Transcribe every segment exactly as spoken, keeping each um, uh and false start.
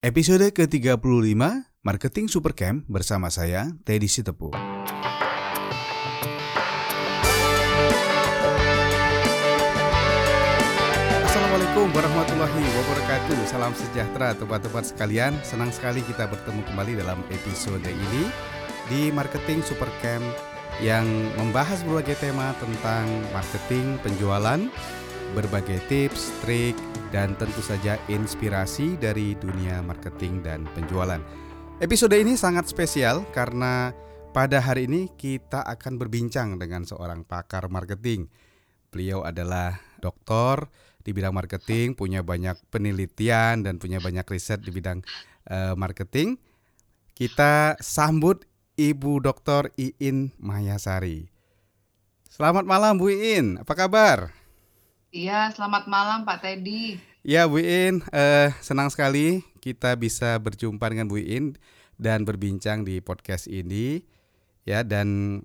Episode ke tiga puluh lima, Marketing Supercamp bersama saya, Teddy Sitepo. Assalamualaikum warahmatullahi wabarakatuh. Salam sejahtera teman-teman sekalian. Senang sekali kita bertemu kembali dalam episode ini di Marketing Supercamp yang membahas berbagai tema tentang marketing, penjualan, berbagai tips, trik, dan tentu saja inspirasi dari dunia marketing dan penjualan. Episode ini sangat spesial karena pada hari ini kita akan berbincang dengan seorang pakar marketing. Beliau adalah doktor di bidang marketing, punya banyak penelitian dan punya banyak riset di bidang uh, marketing. Kita sambut Ibu Doktor Iin Mayasari. Selamat malam Bu Iin, apa kabar? Iya, selamat malam Pak Teddy. Ya Bu Iin, eh, senang sekali kita bisa berjumpa dengan Bu Iin dan berbincang di podcast ini. Ya, dan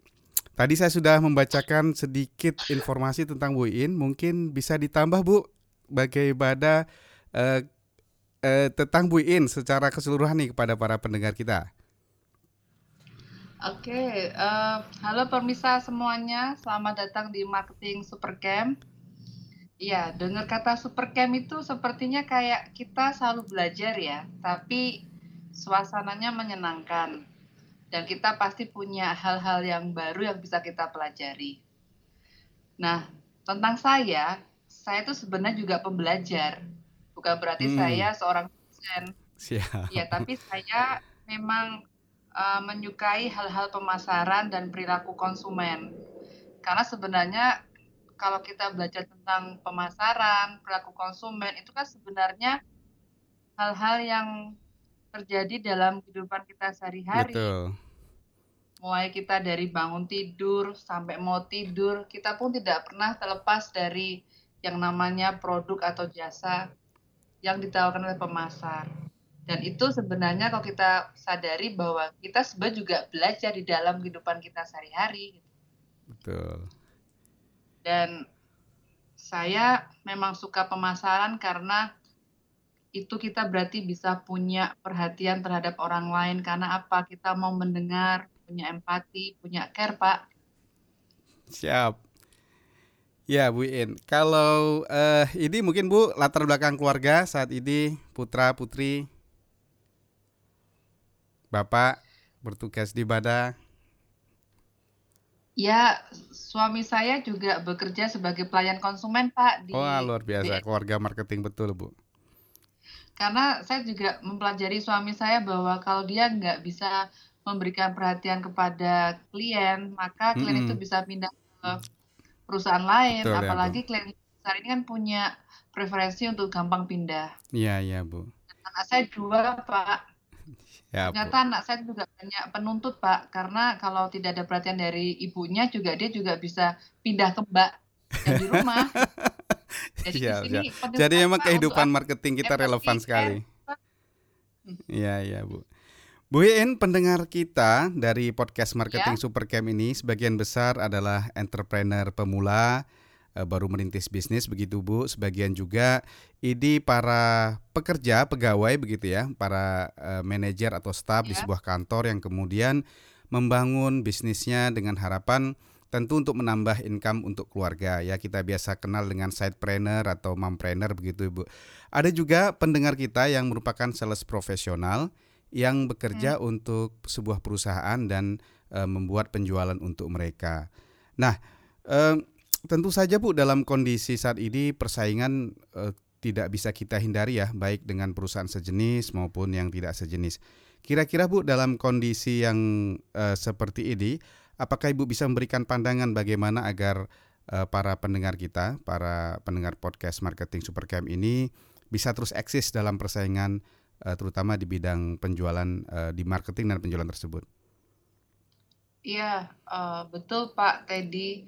tadi saya sudah membacakan sedikit informasi tentang Bu Iin. Mungkin bisa ditambah Bu, bagaimana eh, eh, tentang Bu Iin secara keseluruhan nih kepada para pendengar kita. Oke, eh, halo pemirsa semuanya, selamat datang di Marketing Supercamp. Ya, dengar kata Supercamp itu sepertinya kayak kita selalu belajar ya, tapi suasananya menyenangkan. Dan kita pasti punya hal-hal yang baru yang bisa kita pelajari. Nah, tentang saya, saya itu sebenarnya juga pembelajar. Bukan berarti hmm. saya seorang dosen. Siap. Ya, tapi saya memang uh, menyukai hal-hal pemasaran dan perilaku konsumen. Karena sebenarnya kalau kita belajar tentang pemasaran, perilaku konsumen, itu kan sebenarnya hal-hal yang terjadi dalam kehidupan kita sehari-hari. Betul. Mulai kita dari bangun tidur sampai mau tidur, kita pun tidak pernah terlepas dari yang namanya produk atau jasa yang ditawarkan oleh pemasar. Dan itu sebenarnya kalau kita sadari bahwa kita sebenarnya juga belajar di dalam kehidupan kita sehari-hari. Betul. Dan saya memang suka pemasaran karena itu kita berarti bisa punya perhatian terhadap orang lain. Karena apa? Kita mau mendengar, punya empati, punya care, Pak. Siap. Ya, Bu In. Kalau uh, ini mungkin Bu, latar belakang keluarga saat ini, putra, putri, bapak bertugas di Bada. Ya, suami saya juga bekerja sebagai pelayan konsumen, Pak. Di oh, luar biasa. B N. Keluarga marketing betul, Bu. Karena saya juga mempelajari suami saya bahwa kalau dia nggak bisa memberikan perhatian kepada klien, maka klien mm-hmm. itu bisa pindah ke perusahaan lain. Betul, apalagi ya, klien besar ini kan punya preferensi untuk gampang pindah. Iya, iya, Bu. Anak saya dua, Pak. Ya, ternyata anak saya juga banyak penuntut, Pak, karena kalau tidak ada perhatian dari ibunya juga dia juga bisa pindah ke mbak yang di rumah. Jadi, ya, di sini, ya. Jadi memang kehidupan marketing kita relevan sekali. Iya, iya, Bu. Bu Iin, pendengar kita dari podcast Marketing ya. Supercamp ini sebagian besar adalah entrepreneur pemula baru merintis bisnis begitu Bu, sebagian juga ini para pekerja, pegawai begitu ya, para uh, manajer atau staf ya. Di sebuah kantor yang kemudian membangun bisnisnya dengan harapan tentu untuk menambah income untuk keluarga ya, kita biasa kenal dengan sidepreneur atau mompreneur begitu Bu. Ada juga pendengar kita yang merupakan sales profesional yang bekerja hmm. untuk sebuah perusahaan dan uh, membuat penjualan untuk mereka. Nah, uh, tentu saja Bu, dalam kondisi saat ini persaingan eh, tidak bisa kita hindari ya, baik dengan perusahaan sejenis maupun yang tidak sejenis. Kira-kira Bu, dalam kondisi yang eh, seperti ini, apakah Ibu bisa memberikan pandangan bagaimana agar eh, para pendengar kita, para pendengar podcast Marketing Supercamp ini bisa terus eksis dalam persaingan eh, terutama di bidang penjualan, eh, di marketing dan penjualan tersebut? Iya, uh, betul Pak Teddy.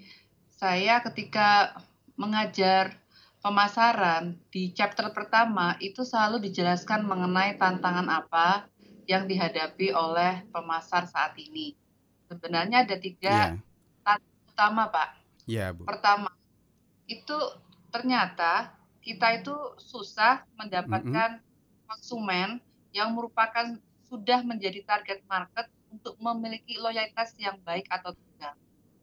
Saya ketika mengajar pemasaran di chapter pertama itu selalu dijelaskan mengenai tantangan apa yang dihadapi oleh pemasar saat ini. Sebenarnya ada tiga yeah. tantangan utama, Pak. Yeah, Bu. Pertama, itu ternyata kita itu susah mendapatkan mm-hmm. konsumen yang merupakan sudah menjadi target market untuk memiliki loyalitas yang baik atau tidak.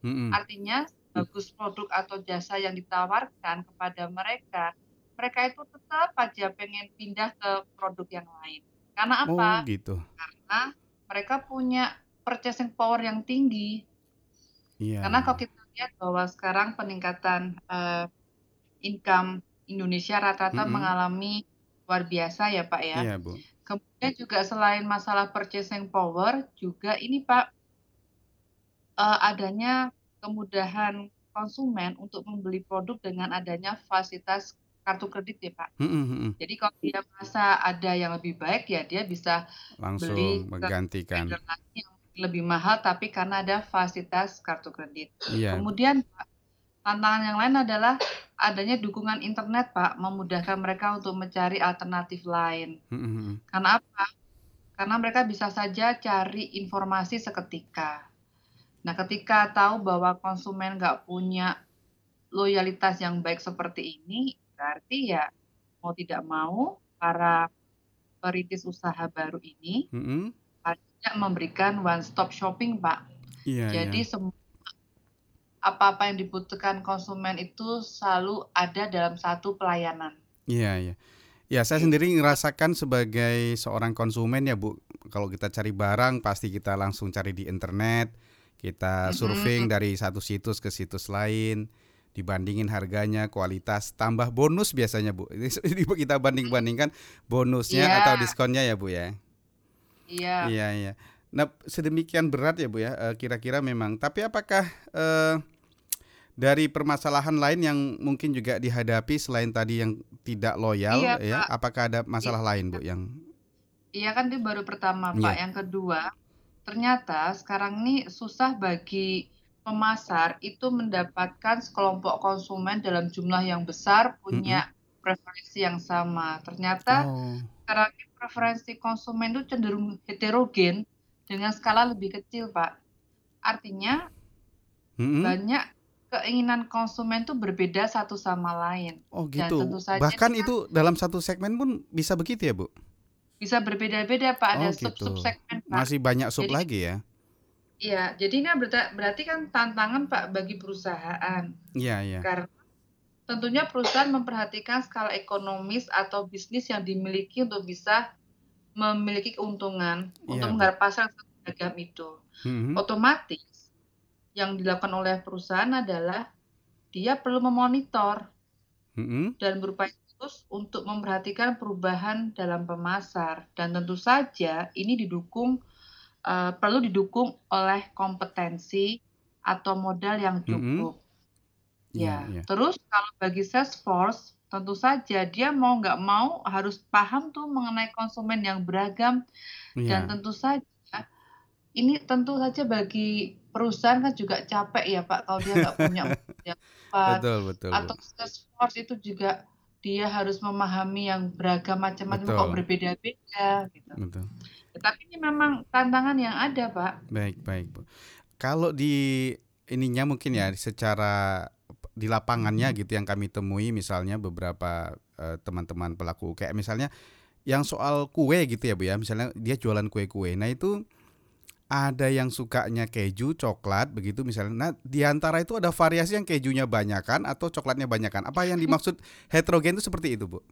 Mm-hmm. Artinya, bagus produk atau jasa yang ditawarkan kepada mereka, mereka itu tetap aja pengen pindah ke produk yang lain. Karena apa? Oh, gitu. Karena mereka punya purchasing power yang tinggi. Yeah. Karena kalau kita lihat bahwa sekarang peningkatan uh, income Indonesia rata-rata mm-hmm. mengalami luar biasa ya Pak ya. Iya, Bu. Kemudian juga selain masalah purchasing power, juga ini Pak, uh, adanya kemudahan konsumen untuk membeli produk dengan adanya fasilitas kartu kredit ya Pak. Mm-hmm. Jadi kalau dia merasa ada yang lebih baik ya dia bisa langsung beli menggantikan yang lebih mahal tapi karena ada fasilitas kartu kredit. Iya. Kemudian Pak, tantangan yang lain adalah adanya dukungan internet, Pak, memudahkan mereka untuk mencari alternatif lain. Mm-hmm. Karena apa? Karena mereka bisa saja cari informasi seketika. Nah, ketika tahu bahwa konsumen nggak punya loyalitas yang baik seperti ini, berarti ya mau tidak mau para perintis usaha baru ini pastinya mm-hmm. memberikan one stop shopping, Pak. Yeah, Jadi yeah. semua apa-apa yang dibutuhkan konsumen itu selalu ada dalam satu pelayanan. Iya, iya. Ya, saya sendiri ngerasakan sebagai seorang konsumen ya, Bu. Kalau kita cari barang pasti kita langsung cari di internet, kita surfing mm-hmm. dari satu situs ke situs lain, dibandingin harganya, kualitas, tambah bonus biasanya, Bu. Jadi kita banding-bandingkan bonusnya yeah. atau diskonnya ya, Bu ya. Iya. Iya, iya. Nah, sedemikian berat ya, Bu ya, kira-kira memang. Tapi apakah eh, dari permasalahan lain yang mungkin juga dihadapi selain tadi yang tidak loyal, iya, ya, Pak. Apakah ada masalah iya, lain, Bu, yang? Iya kan itu baru pertama, iya. Pak. Yang kedua, ternyata sekarang ini susah bagi pemasar itu mendapatkan sekelompok konsumen dalam jumlah yang besar punya mm-hmm. preferensi yang sama. Ternyata oh. sekarang ini preferensi konsumen itu cenderung heterogen dengan skala lebih kecil, Pak. Artinya mm-hmm. banyak keinginan konsumen itu berbeda satu sama lain. Oh gitu. Bahkan kita, itu dalam satu segmen pun bisa begitu ya, Bu? Bisa berbeda-beda, Pak. Ada oh, gitu. sub-sub-segmen, Pak. Masih banyak sub jadi, lagi ya? Iya. Jadi ini berarti kan tantangan, Pak, bagi perusahaan. Iya, iya. Karena tentunya perusahaan memperhatikan skala ekonomis atau bisnis yang dimiliki untuk bisa memiliki keuntungan ya, untuk menggarap pasar beragam itu. Mm-hmm. Otomatis yang dilakukan oleh perusahaan adalah dia perlu memonitor mm-hmm. dan berupaya terus untuk memperhatikan perubahan dalam pemasar dan tentu saja ini didukung uh, perlu didukung oleh kompetensi atau modal yang cukup. Mm-hmm. Ya. Yeah, yeah. Terus kalau bagi sales force tentu saja dia mau nggak mau harus paham tuh mengenai konsumen yang beragam yeah. dan tentu saja ini tentu saja bagi perusahaan kan juga capek ya Pak kalau dia nggak punya yang tepat atau sales force itu juga dia harus memahami yang beragam macam-macam kok berbeda-beda gitu. Betul. Tetapi ini memang tantangan yang ada Pak. Baik baik Bu. Kalau di ininya mungkin ya secara di lapangannya gitu yang kami temui misalnya beberapa eh, teman-teman pelaku U K M misalnya yang soal kue gitu ya Bu ya misalnya dia jualan kue-kue. Nah itu ada yang sukanya keju, coklat, begitu misalnya. Nah, di antara itu ada variasi yang kejunya banyakan atau coklatnya banyakan. Apa yang dimaksud heterogen itu seperti itu, Bu?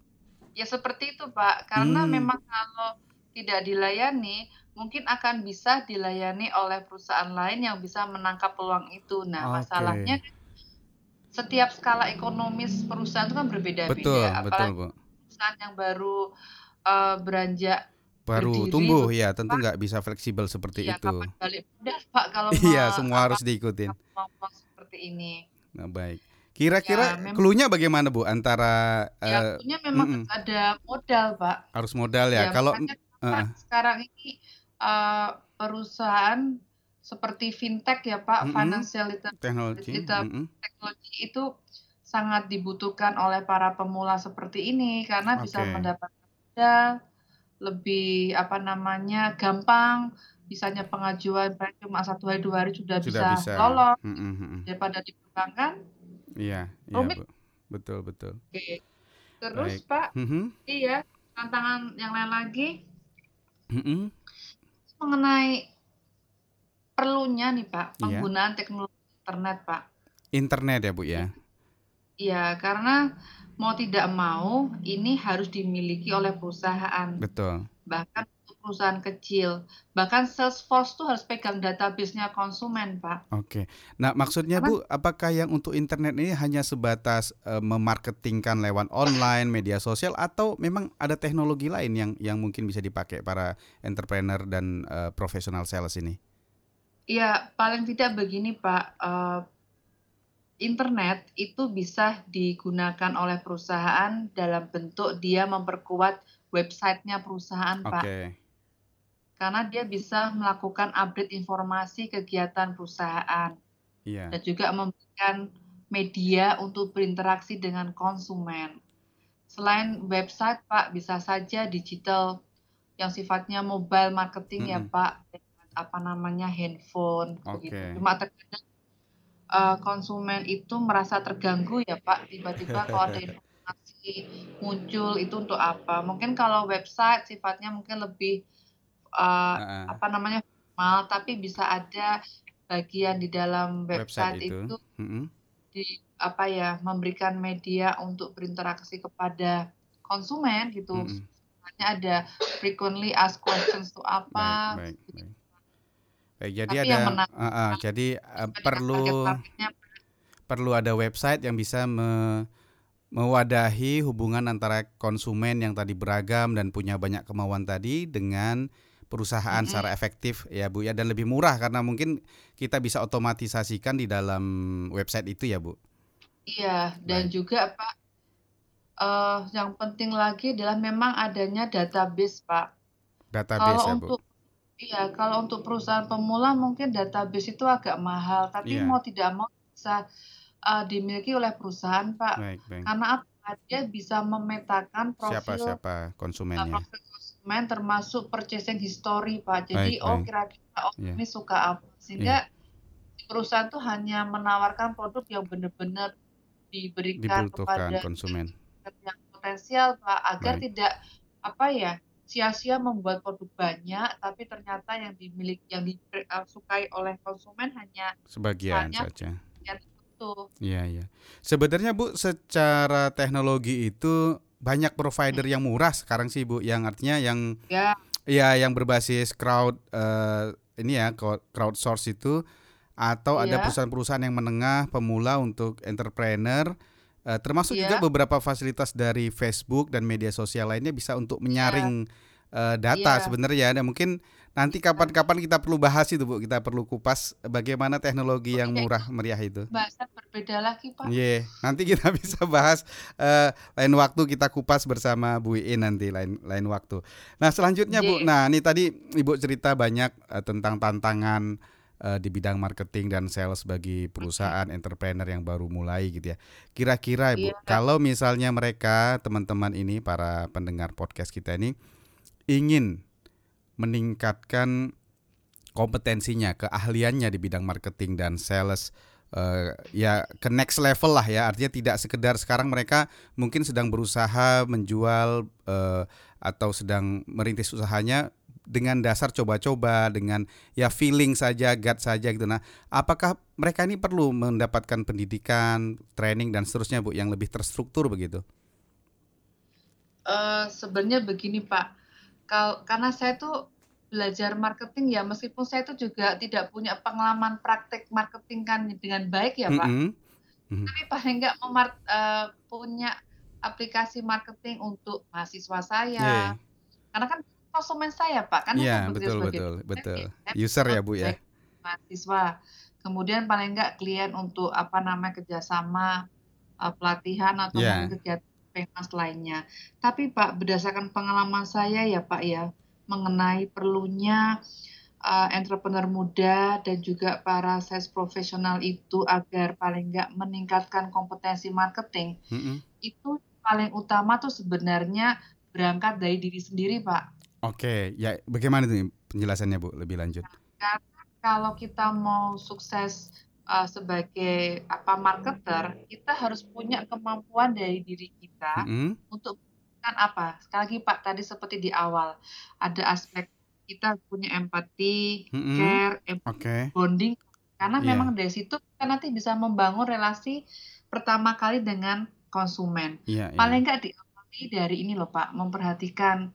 Ya seperti itu, Pak. Karena hmm. memang kalau tidak dilayani, mungkin akan bisa dilayani oleh perusahaan lain yang bisa menangkap peluang itu. Nah, okay. masalahnya setiap skala ekonomis perusahaan itu kan berbeda-beda. Betul, apalagi betul, Bu. Perusahaan yang baru uh, beranjak baru berdiri, tumbuh ya tentu nggak bisa fleksibel seperti ya, itu. Kapan balik modal Pak kalau iya semua apa, harus diikutin. Ngomong seperti ini. Nah baik. Kira-kira ya, cluenya bagaimana Bu antara? Ya, cluenya uh, memang mm-mm. ada modal Pak. Harus modal ya. ya kalau uh, sekarang ini uh, perusahaan seperti fintech ya Pak, mm-mm. financial technology, teknologi itu sangat dibutuhkan oleh para pemula seperti ini karena okay. bisa mendapatkan modal. Lebih apa namanya gampang, misalnya pengajuan cuma satu hari dua hari sudah, sudah bisa, bisa lolos mm-hmm. daripada diperbankan. Iya, iya Bu. Betul betul. Oke. Terus baik. Pak, mm-hmm. iya tantangan yang lain lagi Mm-hmm. Mengenai perlunya nih Pak, penggunaan yeah. teknologi internet Pak. Internet ya Bu ya? Iya, karena mau tidak mau ini harus dimiliki oleh perusahaan. Betul. Bahkan untuk perusahaan kecil, bahkan Salesforce tuh harus pegang database-nya konsumen Pak. Oke, nah maksudnya karena, Bu, apakah yang untuk internet ini hanya sebatas uh, memarketingkan lewat online, media sosial, atau memang ada teknologi lain yang yang mungkin bisa dipakai para entrepreneur dan uh, profesional sales ini? Iya, paling tidak begini Pak. Uh, Internet itu bisa digunakan oleh perusahaan dalam bentuk dia memperkuat websitenya perusahaan, Pak. Okay. Karena dia bisa melakukan update informasi kegiatan perusahaan. Yeah. Dan juga memberikan media untuk berinteraksi dengan konsumen. Selain website, Pak, bisa saja digital yang sifatnya mobile marketing mm-hmm. ya, Pak. Apa namanya, handphone. Okay. Begitu. Cuma terkadang konsumen itu merasa terganggu ya Pak, tiba-tiba kalau ada informasi muncul itu untuk apa? Mungkin kalau website sifatnya mungkin lebih uh, uh-uh. apa namanya formal, tapi bisa ada bagian di dalam website, website itu, itu mm-hmm. di apa ya memberikan media untuk berinteraksi kepada konsumen gitu. Mm-hmm. Hanya ada frequently asked questions itu apa? Baik, baik, baik. Jadi tapi ada, menarik, uh, uh, uh, jadi uh, perlu perlu ada website yang bisa me, mewadahi hubungan antara konsumen yang tadi beragam dan punya banyak kemauan tadi dengan perusahaan mm-hmm. secara efektif ya Bu ya, dan lebih murah karena mungkin kita bisa otomatisasikan di dalam website itu ya Bu. Iya, dan baik. Juga Pak, uh, yang penting lagi adalah memang adanya database Pak. Database kalau ya Bu. Untuk Iya, kalau untuk perusahaan pemula mungkin database itu agak mahal, tapi yeah. mau tidak mau bisa uh, dimiliki oleh perusahaan, Pak. Baik, baik. Karena apa? Dia bisa memetakan profil siapa-siapa konsumennya. Uh, profil konsumen termasuk purchasing history, Pak. Jadi baik, oh baik. kira-kira oh yeah. ini suka apa? Sehingga yeah. perusahaan itu hanya menawarkan produk yang benar-benar diberikan kepada konsumen yang potensial, Pak, agar baik. tidak apa ya? sia-sia membuat produk banyak, tapi ternyata yang dimiliki, yang disukai oleh konsumen hanya sebagian saja. Iya, iya. Sebenarnya Bu, secara teknologi itu banyak provider yang murah sekarang sih Bu, yang artinya yang ya, ya yang berbasis crowd uh, ini ya crowdsource itu, atau ya. ada perusahaan-perusahaan yang menengah pemula untuk entrepreneur. Uh, termasuk yeah. juga beberapa fasilitas dari Facebook dan media sosial lainnya bisa untuk menyaring yeah. uh, data yeah. sebenarnya. Dan mungkin nanti kapan-kapan kita perlu bahas itu Bu, kita perlu kupas bagaimana teknologi yang murah meriah itu. Bahasa berbeda lagi Pak. Iya, yeah. nanti kita bisa bahas uh, lain waktu, kita kupas bersama Bu Iin nanti lain lain waktu. Nah selanjutnya yeah. Bu, nah ini tadi Ibu cerita banyak uh, tentang tantangan di bidang marketing dan sales bagi perusahaan entrepreneur yang baru mulai gitu ya. Kira-kira Ibu, yeah. kalau misalnya mereka, teman-teman ini, para pendengar podcast kita ini ingin meningkatkan kompetensinya, keahliannya di bidang marketing dan sales, Uh, ya ke next level lah ya, artinya tidak sekedar sekarang mereka mungkin sedang berusaha menjual uh, atau sedang merintis usahanya dengan dasar coba-coba, dengan ya feeling saja, gut saja gitu. Nah, apakah mereka ini perlu mendapatkan pendidikan, training dan seterusnya Bu, yang lebih terstruktur begitu? Uh, sebenarnya begini Pak, Kal- karena saya tuh belajar marketing ya, meskipun saya itu juga tidak punya pengalaman praktek marketing kan dengan baik ya Pak, mm-hmm. Mm-hmm. tapi paling nggak memart- uh, punya aplikasi marketing untuk mahasiswa saya, yeah. karena kan konsumen saya Pak kan, yeah, kan betul betul betul user ya Bu ya, mahasiswa, kemudian paling nggak klien untuk apa namanya kerjasama uh, pelatihan atau yeah. kegiatan pengas lainnya. Tapi Pak, berdasarkan pengalaman saya ya Pak ya, mengenai perlunya uh, entrepreneur muda dan juga para sales profesional itu agar paling nggak meningkatkan kompetensi marketing, mm-hmm. itu paling utama tuh sebenarnya berangkat dari diri sendiri Pak. Oke, ya bagaimana tuh penjelasannya Bu lebih lanjut? Karena kalau kita mau sukses uh, sebagai apa marketer, kita harus punya kemampuan dari diri kita mm-hmm. untuk kan apa? Sekali lagi Pak, tadi seperti di awal ada aspek kita punya empati, mm-hmm. care, empati, okay. bonding. Karena yeah. memang dari situ kita nanti bisa membangun relasi pertama kali dengan konsumen. Yeah, Paling yeah. nggak diawali dari ini loh Pak, memperhatikan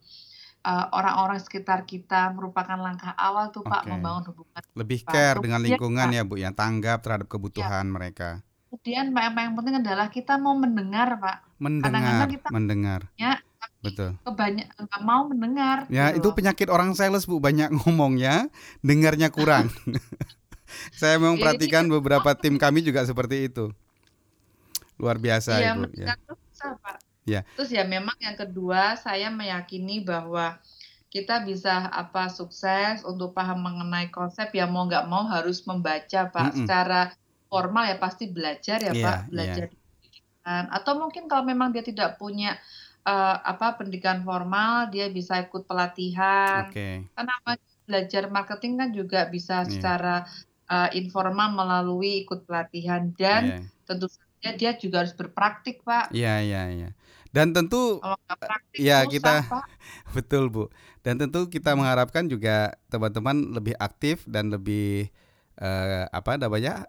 uh, orang-orang sekitar kita merupakan langkah awal tuh Pak, okay. membangun hubungan. Lebih Pak. care Terus dengan lingkungan ya, ya Bu, yang tanggap terhadap kebutuhan yeah. mereka. Kemudian Pak, yang penting adalah kita mau mendengar Pak. Mendengar, kita mendengar. Ya, betul. Kebanyak nggak mau mendengar. Ya gitu. Itu penyakit orang sales Bu, banyak ngomongnya, dengarnya kurang. Saya memang perhatikan beberapa tim kami juga seperti itu. Luar biasa ya, Ibu. Ya. Bisa, Pak. Ya. Terus ya memang yang kedua, saya meyakini bahwa kita bisa apa sukses untuk paham mengenai konsep ya mau nggak mau harus membaca Pak. Mm-mm. Secara formal ya pasti belajar ya yeah, Pak, belajar. Yeah. Atau mungkin kalau memang dia tidak punya uh, apa pendidikan formal, dia bisa ikut pelatihan. Okay. Karena belajar marketing kan juga bisa yeah. secara uh, informal melalui ikut pelatihan dan yeah. tentu saja dia juga harus berpraktik Pak. Iya yeah, iya yeah, iya. Yeah. Dan tentu kalau nggak praktik, ya susah, kita Pak. Betul Bu. Dan tentu kita mengharapkan juga teman-teman lebih aktif dan lebih uh, apa namanya?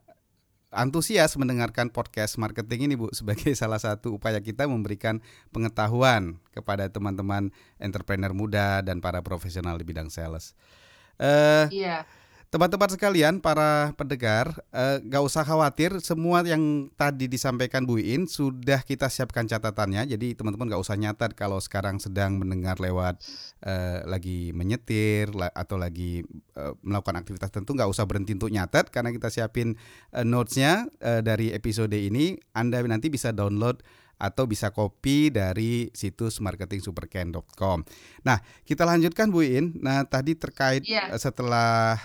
antusias mendengarkan podcast marketing ini Bu, sebagai salah satu upaya kita memberikan pengetahuan kepada teman-teman entrepreneur muda dan para profesional di bidang sales. Uh, yeah. Teman-teman sekalian, para pendengar, uh, gak usah khawatir, semua yang tadi disampaikan Bu Iin sudah kita siapkan catatannya. Jadi teman-teman gak usah nyatat kalau sekarang sedang mendengar lewat uh, lagi menyetir la- atau lagi uh, melakukan aktivitas tentu, gak usah berhenti untuk nyatat karena kita siapin uh, notes-nya uh, dari episode ini. Anda nanti bisa download atau bisa copy dari situs marketing supercamp dot com. Nah, kita lanjutkan Bu Iin. Nah, tadi terkait yeah. setelah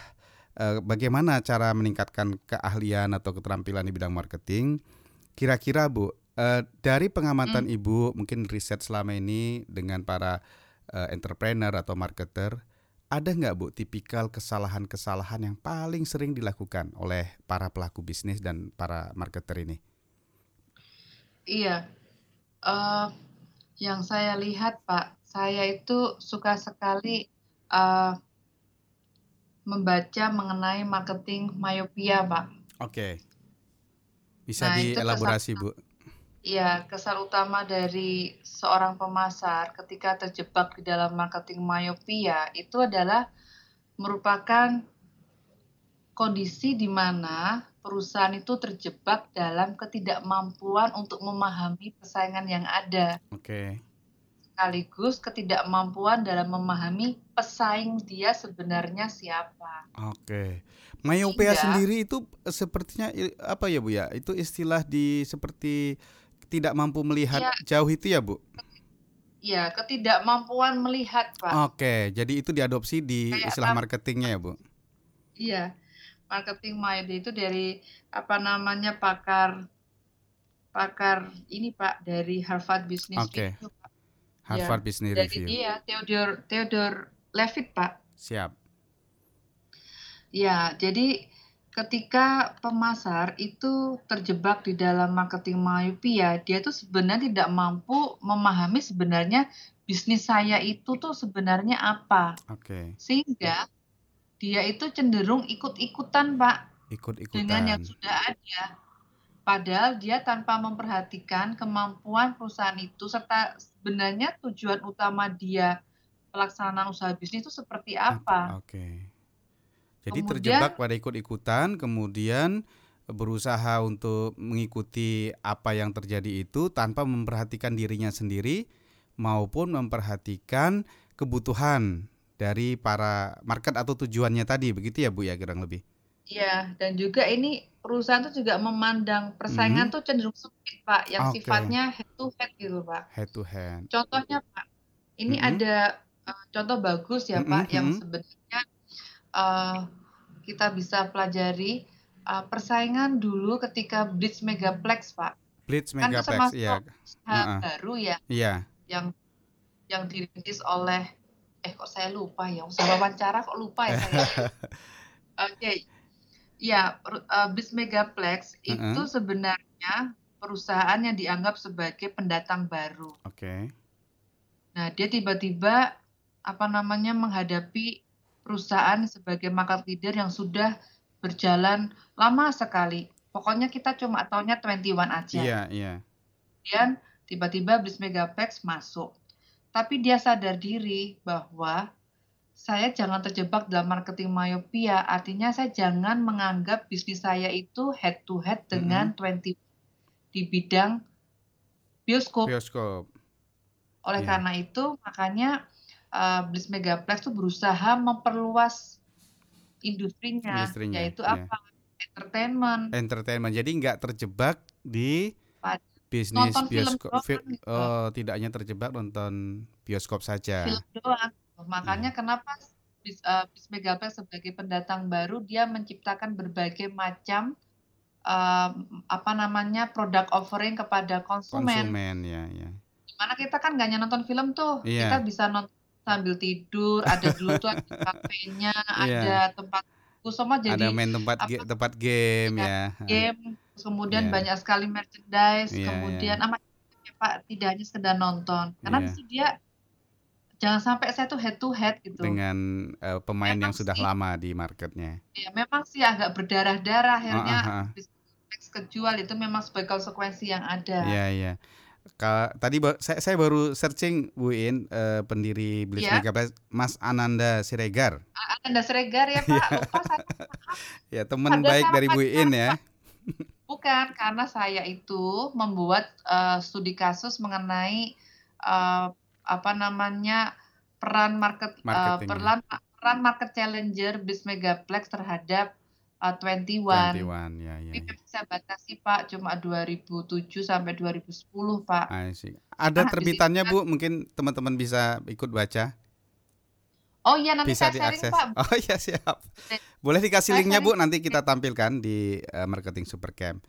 eh, bagaimana cara meningkatkan keahlian atau keterampilan di bidang marketing, kira-kira Bu, eh, dari pengamatan mm. Ibu, mungkin riset selama ini dengan para eh, entrepreneur atau marketer, ada nggak Bu tipikal kesalahan-kesalahan yang paling sering dilakukan oleh para pelaku bisnis dan para marketer ini? Iya, uh, yang saya lihat Pak, saya itu suka sekali uh, membaca mengenai marketing myopia Pak. Oke, bisa nah, dielaborasi Bu. Iya, kesan utama dari seorang pemasar ketika terjebak di dalam marketing myopia itu adalah merupakan kondisi di mana perusahaan itu terjebak dalam ketidakmampuan untuk memahami persaingan yang ada. Oke. Okay. Sekaligus ketidakmampuan dalam memahami pesaing dia sebenarnya siapa. Oke. Okay. Myopia Sehingga, sendiri itu sepertinya apa ya Bu ya? Itu istilah di seperti tidak mampu melihat ya, jauh itu ya Bu? Iya, ketidakmampuan melihat Pak. Oke, okay. Jadi itu diadopsi di Kayak istilah marketingnya ya Bu? Iya. Marketing myopia itu dari apa namanya pakar pakar ini Pak dari Harvard Business School. Okay. Harvard ya, Business dari Review. Dari dia Theodore Theodore Levitt Pak. Siap. Ya, jadi ketika pemasar itu terjebak di dalam marketing myopia, dia tuh sebenarnya tidak mampu memahami sebenarnya bisnis saya itu tuh sebenarnya apa. Oke. Okay. Sehingga dia itu cenderung ikut-ikutan, Pak. Ikut-ikutan. Dengan yang sudah ada. Padahal dia tanpa memperhatikan kemampuan perusahaan itu serta sebenarnya tujuan utama dia pelaksanaan usaha bisnis itu seperti apa. Oke. Okay. Jadi kemudian, terjebak pada ikut-ikutan, kemudian berusaha untuk mengikuti apa yang terjadi itu tanpa memperhatikan dirinya sendiri maupun memperhatikan kebutuhan dari para market atau tujuannya tadi, begitu ya Bu ya kurang lebih. Iya, dan juga ini perusahaan itu juga memandang persaingan mm-hmm. tuh cenderung sempit Pak, yang okay. sifatnya head to head gitu Pak. Head to head. Contohnya Pak, ini mm-hmm. ada uh, contoh bagus ya Pak, mm-hmm. yang sebenarnya uh, kita bisa pelajari uh, persaingan dulu ketika Blitz Megaplex Pak. Blitz Megaplex, kan itu ya. Uh-uh. baru ya. Iya. Yeah. Yang yang dirilis oleh Eh kok saya lupa ya, usaha wawancara kok lupa ya saya. Oke, okay. ya uh, Blitz Megaplex uh-uh. itu sebenarnya perusahaan yang dianggap sebagai pendatang baru. Oke. Okay. Nah dia tiba-tiba apa namanya menghadapi perusahaan sebagai market leader yang sudah berjalan lama sekali. Pokoknya kita cuma tahunnya dua puluh satu aja. Iya, iya. Kemudian tiba-tiba Blitz Megaplex masuk. Tapi dia sadar diri bahwa saya jangan terjebak dalam marketing myopia. Artinya saya jangan menganggap bisnis saya itu head to head dengan mm-hmm. dua puluh di bidang bioskop. Bioskop. Oleh yeah. karena itu makanya uh, Blitz Megaplex tuh berusaha memperluas industrinya, industrinya yaitu yeah. apa? Entertainment. Entertainment. Jadi nggak terjebak di Pada. bisnis nonton bioskop. Film doang, gitu. Oh, tidak hanya terjebak nonton bioskop saja. Film doang. Makanya yeah. kenapa uh, Blitz Megaplex sebagai pendatang baru dia menciptakan berbagai macam uh, apa namanya produk offering kepada konsumen. Konsumen ya. Yeah, yeah. Karena kita kan nggak hanya nonton film tuh, yeah. kita bisa nonton sambil tidur. Ada dulu tuh ada kafenya, yeah. ada tempat. Semua jadi ada main tempat apa, ge- tempat game ya. Game, kemudian yeah. banyak sekali merchandise, yeah, kemudian yeah. amat Pak tidak hanya sekedar nonton. Karena yeah. itu dia jangan sampai saya tuh head to head gitu. Dengan uh, pemain memang yang sih, sudah lama di marketnya. Ya memang sih agak berdarah-darah akhirnya oh, uh-huh. kejual itu memang sebagai konsekuensi yang ada. Iya yeah, iya. Yeah. Ka- tadi ba- saya, saya baru searching Bu In uh, pendiri Blitz yeah. Megaplex Mas Ananda Siregar. Ananda Siregar ya Pak, lupa saya. Ya teman baik dari Bu In ya. Bukan, karena saya itu membuat uh, studi kasus mengenai uh, apa namanya peran market uh, peran peran market challenger Blitz Megaplex terhadap dua puluh satu ya, ya. Tapi saya batasi Pak cuma dua ribu tujuh sampai dua ribu sepuluh Pak. Ada nah, terbitannya Bu, mungkin teman-teman bisa ikut baca. Oh iya nanti bisa saya sharing diakses. Pak. Oh iya siap. Boleh dikasih saya linknya Bu, nanti kita tampilkan di uh, Marketing Supercamp.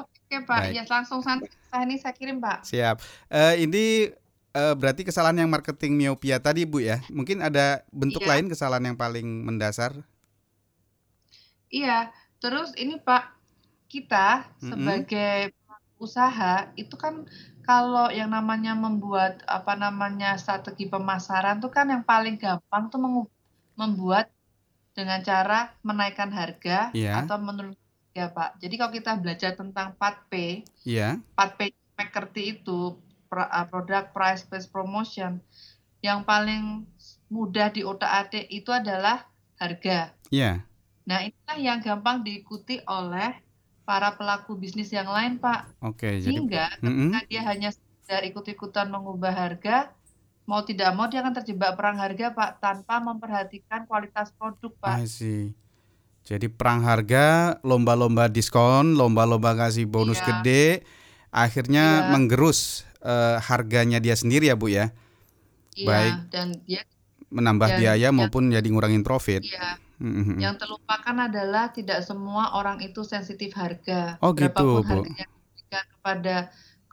Oke okay, Pak, ya langsung santai ini saya kirim Pak. Siap. Uh, ini uh, berarti kesalahan yang marketing myopia tadi Bu ya. Mungkin ada bentuk iya. lain kesalahan yang paling mendasar. Iya, terus ini Pak, kita sebagai mm-hmm. usaha itu kan kalau yang namanya membuat apa namanya strategi pemasaran tuh kan yang paling gampang tuh mengu- membuat dengan cara menaikkan harga yeah. atau menurunkan harga Pak. Jadi kalau kita belajar tentang empat P, yeah. empat P McCarthy itu product, price, place, promotion, yang paling mudah di otak-atik itu adalah harga. Iya. Yeah. Nah, inilah yang gampang diikuti oleh para pelaku bisnis yang lain, Pak. Oke, sehingga jadi, ketika mm-mm. dia hanya sekedar ikut-ikutan mengubah harga, mau tidak mau dia akan terjebak perang harga, Pak, tanpa memperhatikan kualitas produk, Pak. I see. Jadi perang harga, lomba-lomba diskon, lomba-lomba kasih bonus yeah. gede, akhirnya yeah. menggerus uh, harganya dia sendiri ya, Bu ya. Iya, yeah, baik dan dia menambah dan biaya dia, maupun jadi ngurangin profit. Iya. Yeah. Mm-hmm. Yang terlupakan adalah tidak semua orang itu sensitif harga. Oh, berapapun gitu, harga yang diberikan kepada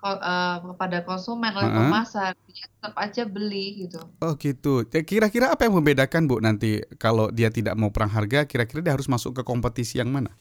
uh, kepada konsumen oleh uh-huh. pemasar, dia tetap aja beli gitu. Oh gitu. Kira-kira apa yang membedakan Bu nanti kalau dia tidak mau perang harga, kira-kira dia harus masuk ke kompetisi yang mana?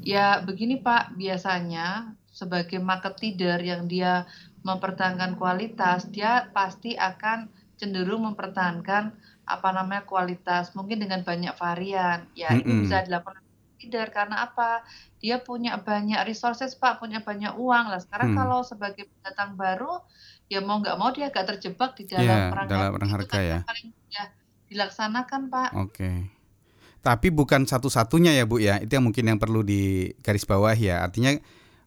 Ya begini Pak, biasanya sebagai market leader yang dia mempertahankan kualitas, dia pasti akan cenderung mempertahankan apa namanya kualitas mungkin dengan banyak varian ya mm-mm. itu bisa dilakukan leader karena apa dia punya banyak resources Pak, punya banyak uang lah sekarang mm. kalau sebagai pendatang baru ya mau nggak mau dia agak terjebak di dalam yeah, perang dalam harga, harga itu, ya paling ya dilaksanakan Pak. Oke okay. Tapi bukan satu-satunya ya Bu ya, itu yang mungkin yang perlu digarisbawahi ya, artinya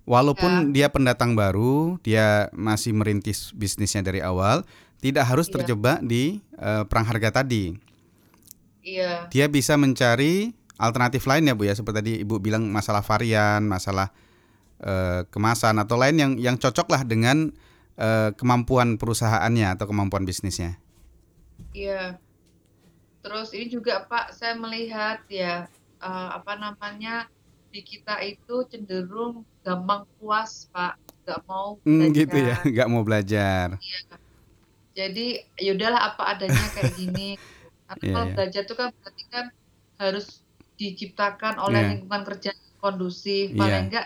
walaupun ya. Dia pendatang baru, dia masih merintis bisnisnya dari awal, tidak harus terjebak ya. Di uh, perang harga tadi. Iya. Dia bisa mencari alternatif lain ya Bu ya, seperti tadi Ibu bilang masalah varian, masalah uh, kemasan atau lain yang yang cocoklah dengan uh, kemampuan perusahaannya atau kemampuan bisnisnya. Iya. Terus ini juga Pak, saya melihat ya uh, apa namanya di kita itu cenderung gampang puas Pak, nggak mau belajar. Hmm, gitu ya, nggak mau belajar. Iya. Jadi yaudahlah apa adanya kayak gini. Karena yeah, kalau yeah. belajar itu kan berarti kan harus diciptakan oleh yeah. lingkungan kerja yang kondusif. Paling yeah. enggak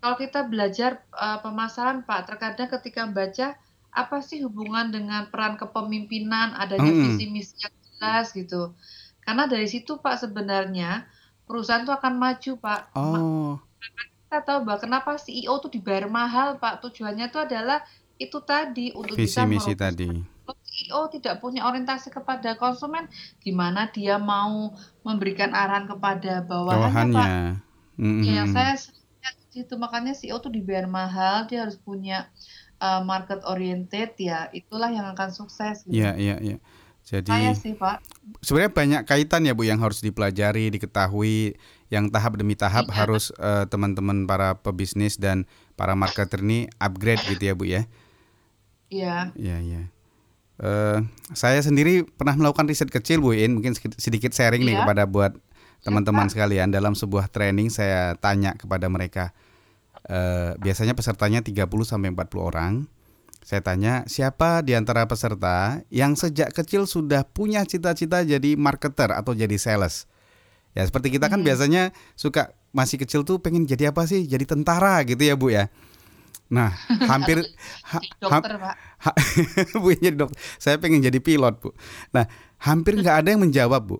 kalau kita belajar uh, pemasaran Pak, terkadang ketika baca apa sih hubungan dengan peran kepemimpinan, adanya mm. visi misi yang gitu. Karena dari situ Pak sebenarnya perusahaan tuh akan maju Pak. Oh. Kita tahu Pak kenapa C E O tuh dibayar mahal Pak, tujuannya tuh adalah itu tadi untuk visi misi tadi. C E O tidak punya orientasi kepada konsumen, gimana dia mau memberikan arahan kepada bawahannya, Pak? Mm-hmm. Ya, saya itu makanya C E O tuh dibayar mahal, dia harus punya uh, market oriented, ya itulah yang akan sukses. Iya, gitu. iya, iya. Jadi saya sih, Pak. Sebenarnya banyak kaitan ya Bu yang harus dipelajari, diketahui, yang tahap demi tahap ya. harus uh, teman-teman para pebisnis dan para marketer ini upgrade gitu ya Bu ya. Iya. Iya, iya. Uh, saya sendiri pernah melakukan riset kecil Bu Iin, mungkin sedikit sharing iya. nih kepada buat teman-teman sekalian. Dalam sebuah training saya tanya kepada mereka, uh, biasanya pesertanya tiga puluh sampai empat puluh orang. Saya tanya siapa di antara peserta yang sejak kecil sudah punya cita-cita jadi marketer atau jadi sales. Ya seperti kita kan hmm. biasanya suka masih kecil tuh pengen jadi apa sih? Jadi tentara gitu ya Bu ya. Nah, hampir ha, dokter, ha, Pak. Ha, Bu jadi dokter. Saya pengen jadi pilot, Bu. Nah, hampir nggak ada yang menjawab, Bu.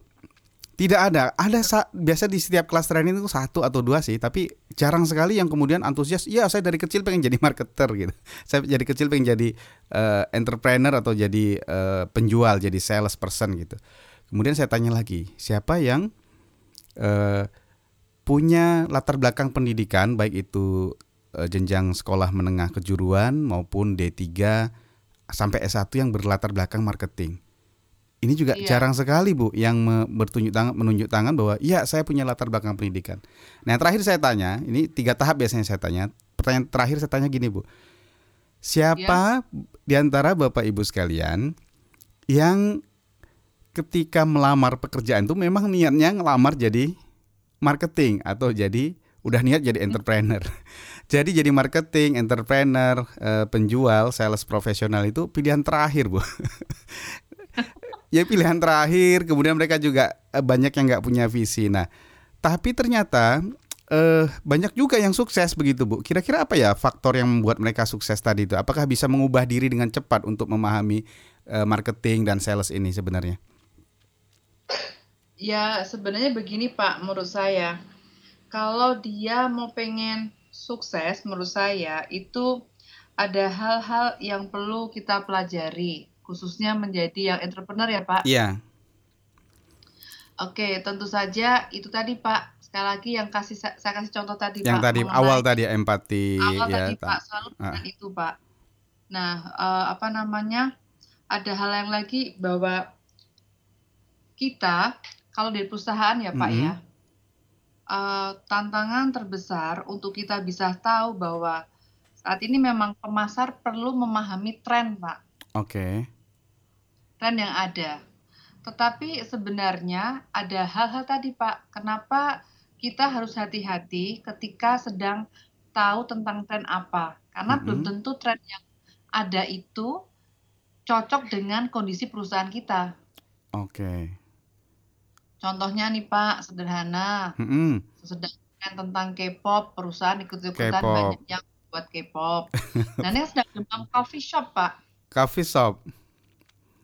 Tidak ada. Ada sa- biasa di setiap kelas training itu satu atau dua sih, tapi jarang sekali yang kemudian antusias, "Iya, saya dari kecil pengen jadi marketer," gitu. Saya dari kecil pengen jadi uh, entrepreneur atau jadi uh, penjual, jadi sales person gitu. Kemudian saya tanya lagi, siapa yang uh, punya latar belakang pendidikan baik itu jenjang sekolah menengah kejuruan maupun D tiga sampai S satu yang berlatar belakang marketing. Ini juga iya. jarang sekali Bu yang bertunjuk tangan, menunjuk tangan bahwa iya saya punya latar belakang pendidikan. Nah terakhir saya tanya, ini tiga tahap biasanya saya tanya. Pertanyaan terakhir saya tanya gini Bu, siapa iya. di antara Bapak Ibu sekalian yang ketika melamar pekerjaan itu memang niatnya ngelamar jadi marketing atau jadi udah niat jadi entrepreneur. Jadi jadi marketing, entrepreneur, penjual, sales profesional itu pilihan terakhir, Bu. Ya pilihan terakhir. Kemudian mereka juga banyak yang nggak punya visi. Nah, tapi ternyata eh, banyak juga yang sukses begitu, Bu. Kira-kira apa ya faktor yang membuat mereka sukses tadi itu? Apakah bisa mengubah diri dengan cepat untuk memahami eh, marketing dan sales ini sebenarnya? Ya sebenarnya begini, Pak, menurut saya. Kalau dia mau pengen sukses, menurut saya itu ada hal-hal yang perlu kita pelajari, khususnya menjadi yang entrepreneur ya Pak. Iya. Oke, tentu saja itu tadi Pak. Sekali lagi yang kasih saya kasih contoh tadi yang Pak. Yang tadi awal tadi empati. Awal ya, tadi ta- Pak selalu ah. itu Pak. Nah uh, apa namanya ada hal yang lagi bahwa kita kalau dari perusahaan ya Pak mm-hmm. ya. Uh, tantangan terbesar untuk kita bisa tahu bahwa saat ini memang pemasar perlu memahami tren, Pak. Oke. Okay. Tren yang ada. Tetapi sebenarnya ada hal-hal tadi, Pak. Kenapa kita harus hati-hati ketika sedang tahu tentang tren apa? Karena mm-hmm. belum tentu tren yang ada itu cocok dengan kondisi perusahaan kita. Oke. Okay. Contohnya nih Pak, sederhana, mm-hmm. sedangkan tentang K-pop, perusahaan ikut-ikutan K-pop. Banyak yang buat K-pop. Dan ini sedang demam coffee shop Pak. Coffee shop.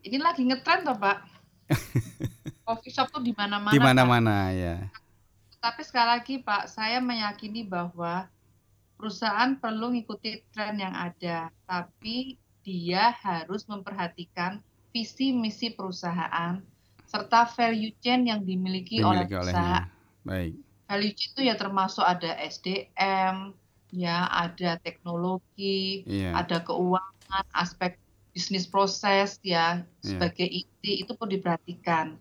Ini lagi ngetren toh Pak. Coffee shop tuh di mana-mana. Di mana-mana ya. Tapi sekali lagi Pak, saya meyakini bahwa perusahaan perlu ngikuti tren yang ada, tapi dia harus memperhatikan visi misi perusahaan serta value chain yang dimiliki, dimiliki oleh perusahaan. Baik. Value chain itu ya termasuk ada S D M, ya ada teknologi, yeah. ada keuangan, aspek bisnis proses ya sebagai yeah. inti itu perlu diperhatikan.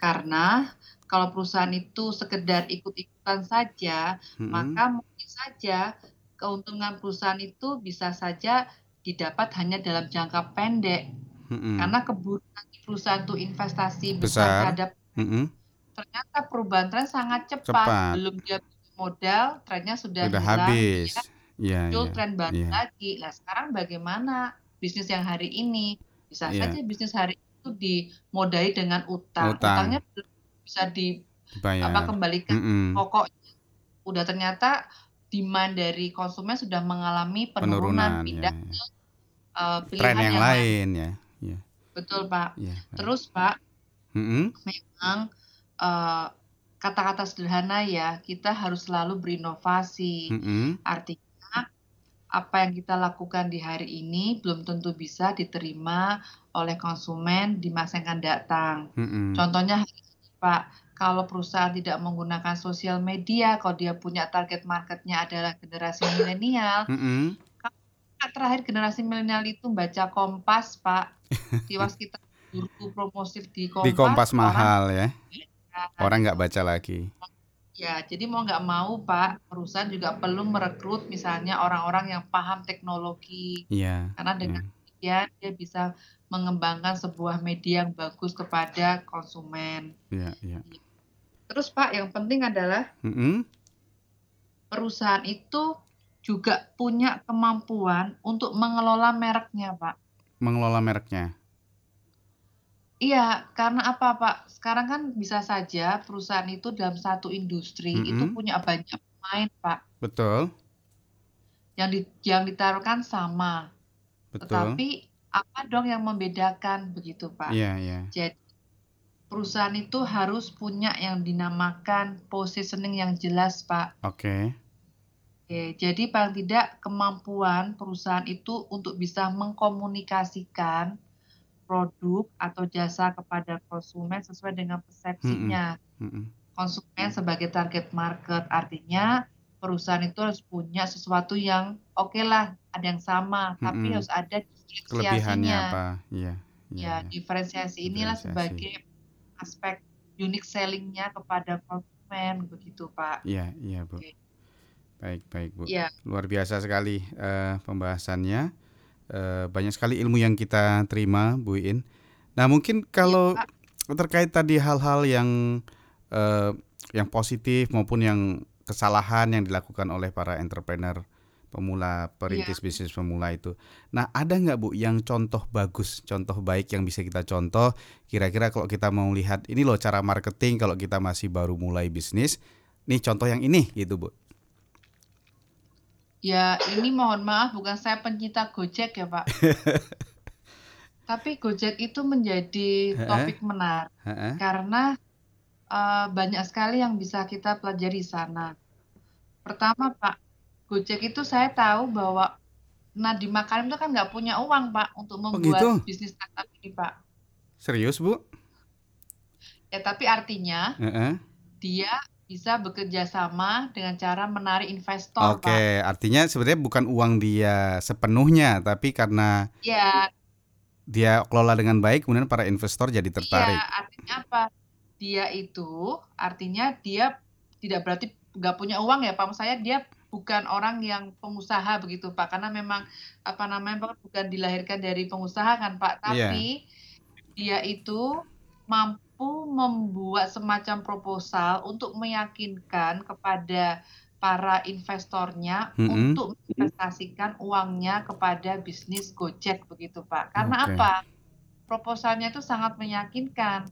Karena kalau perusahaan itu sekedar ikut-ikutan saja, mm-hmm. maka mungkin saja keuntungan perusahaan itu bisa saja didapat hanya dalam jangka pendek. Mm-hmm. Karena keburukan perusahaan itu investasi besar, besar terhadap mm-hmm. ternyata perubahan tren sangat cepat, cepat. Belum dia modal trennya sudah, sudah hilang, habis ya, ya, ya, tren baru ya. lagi. Nah sekarang bagaimana bisnis yang hari ini bisa ya. saja bisnis hari itu dimodali dengan utang, utang. utangnya belum bisa dibayar, apa kembalikan mm-hmm. pokoknya udah ternyata demand dari konsumen sudah mengalami penurunan, penurunan pindah ya, ya. ke uh, pilihan tren yang, yang lain ya. Ya. Betul Pak. Ya, Terus Pak, Mm-hmm. Memang uh, kata-kata sederhana ya, kita harus selalu berinovasi. Mm-hmm. Artinya apa yang kita lakukan di hari ini belum tentu bisa diterima oleh konsumen di masa yang akan datang. Mm-hmm. Contohnya Pak, kalau perusahaan tidak menggunakan sosial media, kalau dia punya target marketnya adalah generasi milenial, mm-hmm. terakhir generasi milenial itu baca Kompas, Pak. Tiwas kita guru promosif di Kompas. Di Kompas mahal ya. Orang nggak baca lagi. Ya, jadi mau nggak mau, Pak, perusahaan juga perlu merekrut misalnya orang-orang yang paham teknologi. Ya, karena dengan ya. demikian dia bisa mengembangkan sebuah media yang bagus kepada konsumen. Ya, ya. Terus, Pak, yang penting adalah mm-hmm. perusahaan itu juga punya kemampuan untuk mengelola mereknya, Pak. Mengelola mereknya? Iya, karena apa, Pak? Sekarang kan bisa saja perusahaan itu dalam satu industri mm-hmm. itu punya banyak pemain, Pak. Betul. Yang, di, yang ditaruhkan sama. Betul. Tetapi apa dong yang membedakan begitu, Pak? Iya, iya. Jadi perusahaan itu harus punya yang dinamakan positioning yang jelas, Pak. Oke. Okay. Oke, jadi paling tidak kemampuan perusahaan itu untuk bisa mengkomunikasikan produk atau jasa kepada konsumen sesuai dengan persepsinya. Mm-mm. Mm-mm. Konsumen sebagai target market, artinya perusahaan itu harus punya sesuatu yang oke okay lah, ada yang sama, Mm-mm. tapi harus ada diferensiasinya. Kelebihannya apa? Ya, ya, ya, ya. Diferensiasi inilah diferensiasi sebagai aspek unique selling-nya kepada konsumen, begitu, Pak. Iya, iya, Bu. Oke. Baik, baik, Bu. Ya. Luar biasa sekali uh, pembahasannya. Uh, banyak sekali ilmu yang kita terima, Bu Iin. Nah, mungkin kalau ya, terkait tadi hal-hal yang uh, yang positif maupun yang kesalahan yang dilakukan oleh para entrepreneur pemula, perintis ya, bisnis pemula itu. Nah, ada nggak, Bu, yang contoh bagus, contoh baik yang bisa kita contoh? Kira-kira kalau kita mau lihat, ini loh cara marketing kalau kita masih baru mulai bisnis. Nih contoh yang ini, gitu, Bu. Ya, ini mohon maaf, bukan saya pencinta Gojek ya, Pak. Tapi Gojek itu menjadi topik menarik karena uh, banyak sekali yang bisa kita pelajari sana. Pertama, Pak, Gojek itu saya tahu bahwa Nadiem Makarim itu kan nggak punya uang, Pak, untuk membuat oh gitu? bisnis startup ini, Pak. Serius, Bu? Ya, tapi artinya uh-uh. dia bisa bekerja sama dengan cara menarik investor. Oke, okay, artinya sebenarnya bukan uang dia sepenuhnya, tapi karena ya, dia kelola dengan baik, kemudian para investor jadi tertarik. Iya, artinya apa? Dia itu, artinya dia tidak berarti nggak punya uang ya, Pak. Maksudnya dia bukan orang yang pengusaha begitu, Pak. Karena memang apa namanya, Pak, bukan dilahirkan dari pengusaha kan, Pak. Tapi yeah. dia itu mampu membuat semacam proposal untuk meyakinkan kepada para investornya mm-hmm. untuk investasikan uangnya kepada bisnis Gojek begitu, Pak. Karena okay. apa? Proposalnya itu sangat meyakinkan.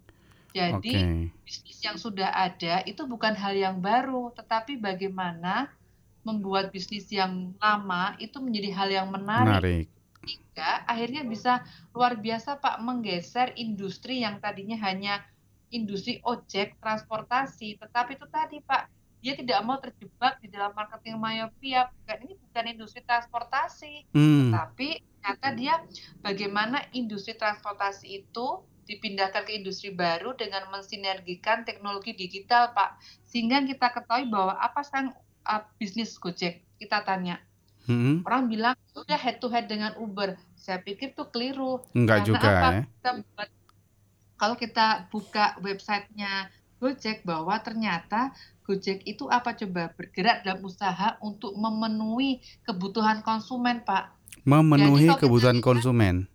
Jadi okay. bisnis yang sudah ada itu bukan hal yang baru, tetapi bagaimana membuat bisnis yang lama itu menjadi hal yang menarik. menarik. Sehingga akhirnya bisa luar biasa, Pak, menggeser industri yang tadinya hanya industri ojek, transportasi, tetapi itu tadi, Pak, dia tidak mau terjebak di dalam marketing myopia. Bukan, ini bukan industri transportasi, hmm. tetapi ternyata dia bagaimana industri transportasi itu dipindahkan ke industri baru dengan mensinergikan teknologi digital, Pak. Sehingga kita ketahui bahwa apa sang uh, bisnis Gojek, kita tanya. Hmm. Orang bilang, udah head to head dengan Uber. Saya pikir tuh keliru. Enggak karena juga apa? Ya. Kita buat kalau kita buka websitenya Gojek, bahwa ternyata Gojek itu apa coba bergerak dalam usaha untuk memenuhi kebutuhan konsumen, Pak. Memenuhi jadi, kebutuhan kita, konsumen.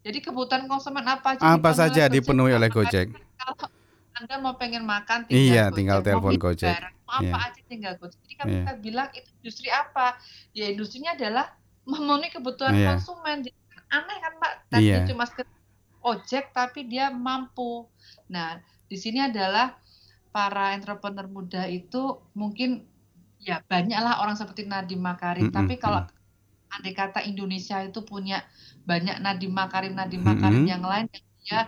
Jadi kebutuhan konsumen apa? Jadi apa saja Gojek dipenuhi oleh Gojek. Kalau Anda mau pengen makan, tinggal iya, Gojek. tinggal telepon Gojek. Barang, mau yeah. apa aja tinggal Gojek. Jadi kan yeah. kita bilang itu industri apa? Ya industrinya adalah memenuhi kebutuhan yeah. konsumen. Jadi aneh kan, Pak? Tadi yeah. cuma sekedar ojek tapi dia mampu. Nah, di sini adalah para entrepreneur muda itu mungkin ya banyaklah orang seperti Nadiem Makarim, mm-hmm. tapi kalau andai kata Indonesia itu punya banyak Nadiem Makarim, Nadiem Makarim mm-hmm. yang lain yang dia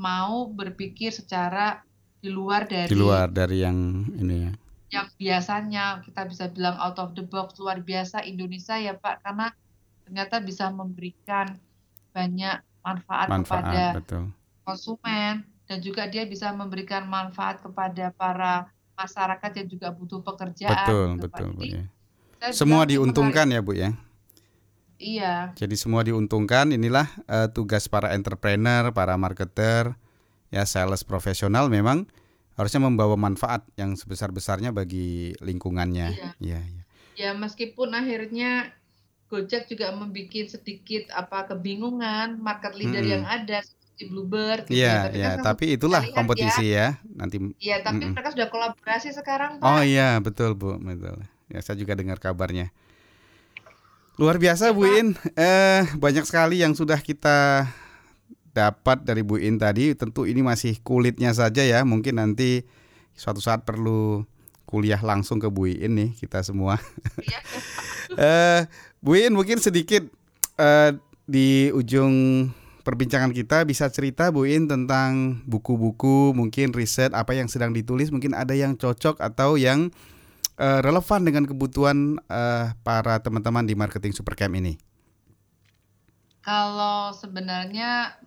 mau berpikir secara di luar dari di luar dari yang ini ya. Yang biasanya kita bisa bilang out of the box, luar biasa Indonesia ya Pak, karena ternyata bisa memberikan banyak manfaat, manfaat kepada betul. konsumen, dan juga dia bisa memberikan manfaat kepada para masyarakat yang juga butuh pekerjaan. Betul, gitu, betul, Bu, ya. Semua diuntungkan menarik. ya, Bu ya. Iya. Jadi semua diuntungkan. Inilah uh, tugas para entrepreneur, para marketer, ya sales profesional memang harusnya membawa manfaat yang sebesar-besarnya bagi lingkungannya. Iya. Ya, ya. Ya, meskipun akhirnya Gojek juga membuat sedikit apa kebingungan market leader mm-hmm. yang ada seperti Bluebird. Gitu. Iya, tapi, iya. Kan tapi itulah kompetisi ya. ya. Nanti. Iya, tapi mm-mm. mereka sudah kolaborasi sekarang, Pak. Oh iya, betul Bu, betul. Ya, saya juga dengar kabarnya. Luar biasa ya, Bu Iin. Eh, banyak sekali yang sudah kita dapat dari Bu Iin tadi. Tentu ini masih kulitnya saja ya. Mungkin nanti suatu saat perlu kuliah langsung ke Bu Iin nih kita semua. Iya. eh, Bu Iin mungkin sedikit eh, di ujung perbincangan kita bisa cerita Bu Iin tentang buku-buku, mungkin riset apa yang sedang ditulis, mungkin ada yang cocok atau yang relevan dengan kebutuhan uh, para teman-teman di Marketing Supercamp ini? Kalau sebenarnya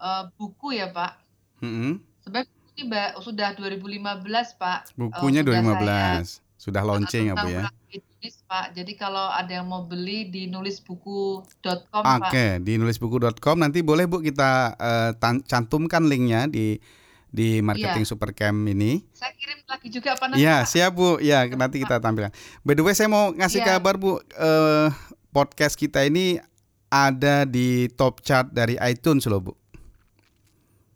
uh, buku ya Pak, mm-hmm. sebenarnya ini sudah dua ribu lima belas Pak. Bukunya uh, sudah dua ribu lima belas, saya, sudah launching ya Bu ya? Ditulis, Pak. Jadi kalau ada yang mau beli di nulis buku dot com okay. Pak. Oke, di nulis buku dot com nanti boleh Bu kita uh, tan- cantumkan linknya di di Marketing ya. Supercamp ini. Saya kirim lagi juga apa namanya? Ya, siap Bu. Ya, nanti kita tampilkan. By the way, saya mau ngasih ya. kabar Bu, eh, podcast kita ini ada di top chart dari iTunes loh Bu.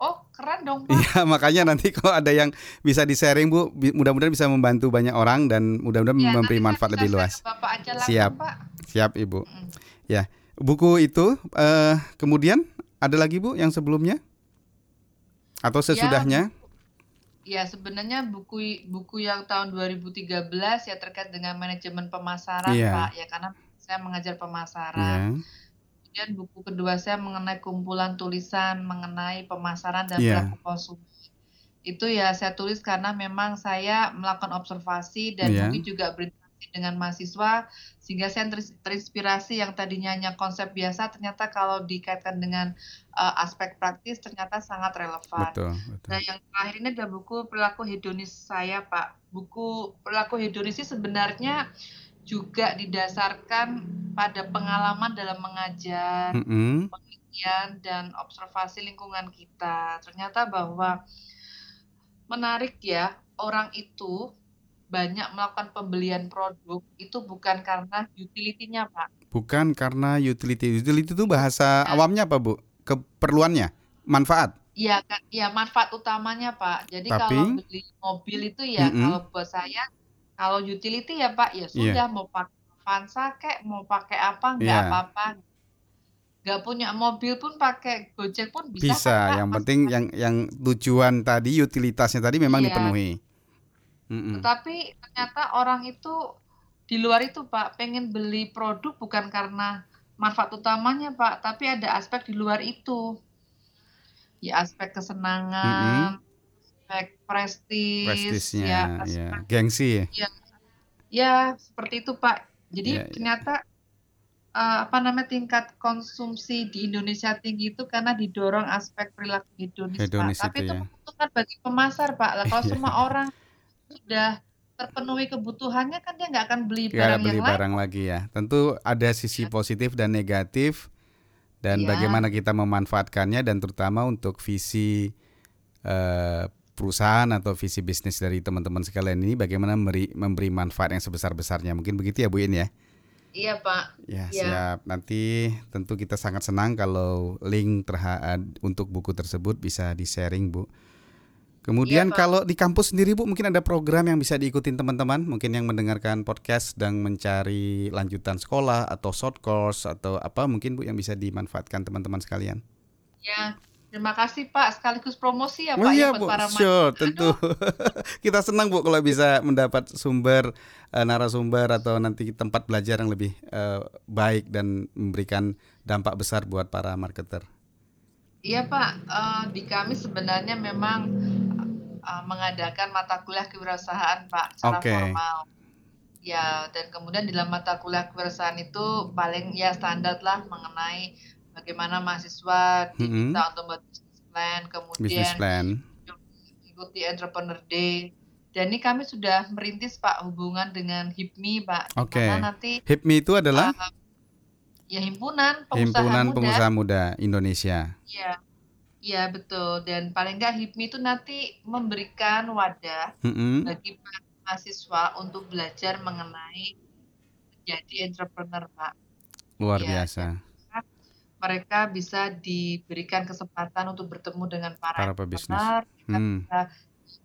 Oh, keren dong Pak. Iya, makanya nanti kalau ada yang bisa di-sharing Bu, mudah-mudahan bisa membantu banyak orang dan mudah-mudahan ya, memberi manfaat lebih luas. Bapak aja langsung, siap. Pak. Siap, Ibu. Mm. Ya, buku itu eh, kemudian ada lagi Bu yang sebelumnya? Atau sesudahnya? Ya, ya sebenarnya buku buku yang tahun dua ribu tiga belas ya terkait dengan manajemen pemasaran yeah. Pak ya, karena saya mengajar pemasaran. Yeah. Kemudian buku kedua saya mengenai kumpulan tulisan mengenai pemasaran dan yeah. pelaku konsumen. Itu ya saya tulis karena memang saya melakukan observasi dan yeah. mungkin juga berinteraksi dengan mahasiswa sehingga saya terinspirasi yang tadinya hanya konsep biasa ternyata kalau dikaitkan dengan uh, aspek praktis ternyata sangat relevan. Betul, betul. Nah yang terakhir ini adalah buku perilaku hedonis saya Pak. Buku perilaku hedonis sebenarnya juga didasarkan pada pengalaman dalam mengajar, mm-hmm. penelitian dan observasi lingkungan kita. Ternyata bahwa menarik ya orang itu banyak melakukan pembelian produk itu bukan karena utility-nya, Pak. Bukan karena utility. Utility itu bahasa ya. awamnya apa, Bu? Keperluannya, manfaat. Iya, ya manfaat utamanya, Pak. Jadi tapi, kalau beli mobil itu ya mm-mm. kalau buat saya kalau utility ya, Pak, ya sudah yeah. mau pakai Avanza kek, mau pakai apa enggak yeah. apa-apa. Enggak punya mobil pun pakai Gojek pun bisa. Bisa, kan, yang Mas, penting Pak. yang yang tujuan tadi utilitasnya tadi memang yeah. dipenuhi. Mm-mm. Tetapi ternyata orang itu di luar itu Pak pengen beli produk bukan karena manfaat utamanya Pak, tapi ada aspek di luar itu, ya aspek kesenangan, mm-hmm. aspek prestis, prestisnya, ya, aspek, yeah. gengsi ya, ya seperti itu Pak. Jadi yeah, ternyata yeah. Uh, apa namanya tingkat konsumsi di Indonesia tinggi itu karena didorong aspek perilaku hedonis, hedonis Pak. Tapi itu menguntungkan ya. bagi pemasar Pak. Lah kalau semua orang sudah terpenuhi kebutuhannya kan dia nggak akan beli barang, beli yang barang lagi ya. Tentu ada sisi ya. positif dan negatif dan ya. bagaimana kita memanfaatkannya dan terutama untuk visi eh, perusahaan atau visi bisnis dari teman-teman sekalian ini bagaimana memberi, memberi manfaat yang sebesar-besarnya. Mungkin begitu ya Bu Iin ya? Iya Pak. Ya, ya siap. Nanti tentu kita sangat senang kalau link terha- untuk buku tersebut bisa di-sharing Bu. Kemudian ya, kalau di kampus sendiri Bu mungkin ada program yang bisa diikutin teman-teman. Mungkin yang mendengarkan podcast sedang mencari lanjutan sekolah atau short course atau apa mungkin Bu yang bisa dimanfaatkan teman-teman sekalian. Ya, terima kasih Pak sekaligus promosi ya Pak. Oh, iya ya, Bu, sure, tentu. Kita senang Bu kalau bisa mendapat sumber uh, narasumber atau nanti tempat belajar yang lebih uh, baik dan memberikan dampak besar buat para marketer. Iya Pak, uh, di kami sebenarnya memang uh, mengadakan mata kuliah kewirausahaan Pak, secara okay. formal. Ya, dan kemudian di dalam mata kuliah kewirausahaan itu paling ya standar lah mengenai bagaimana mahasiswa diminta mm-hmm. untuk membuat business plan, kemudian business plan. Ikuti Entrepreneur Day. Dan ini kami sudah merintis Pak hubungan dengan H I P M I Pak. Oke. Okay. H I P M I itu adalah uh, ya himpunan pengusaha, himpunan muda. pengusaha muda Indonesia. Iya. Iya betul. Dan paling enggak H I P M I itu nanti memberikan wadah mm-hmm. bagi Pak mahasiswa untuk belajar mengenai menjadi entrepreneur Pak. Luar ya, biasa. Mereka bisa diberikan kesempatan untuk bertemu dengan para, para entrepreneur, kita hmm. bisa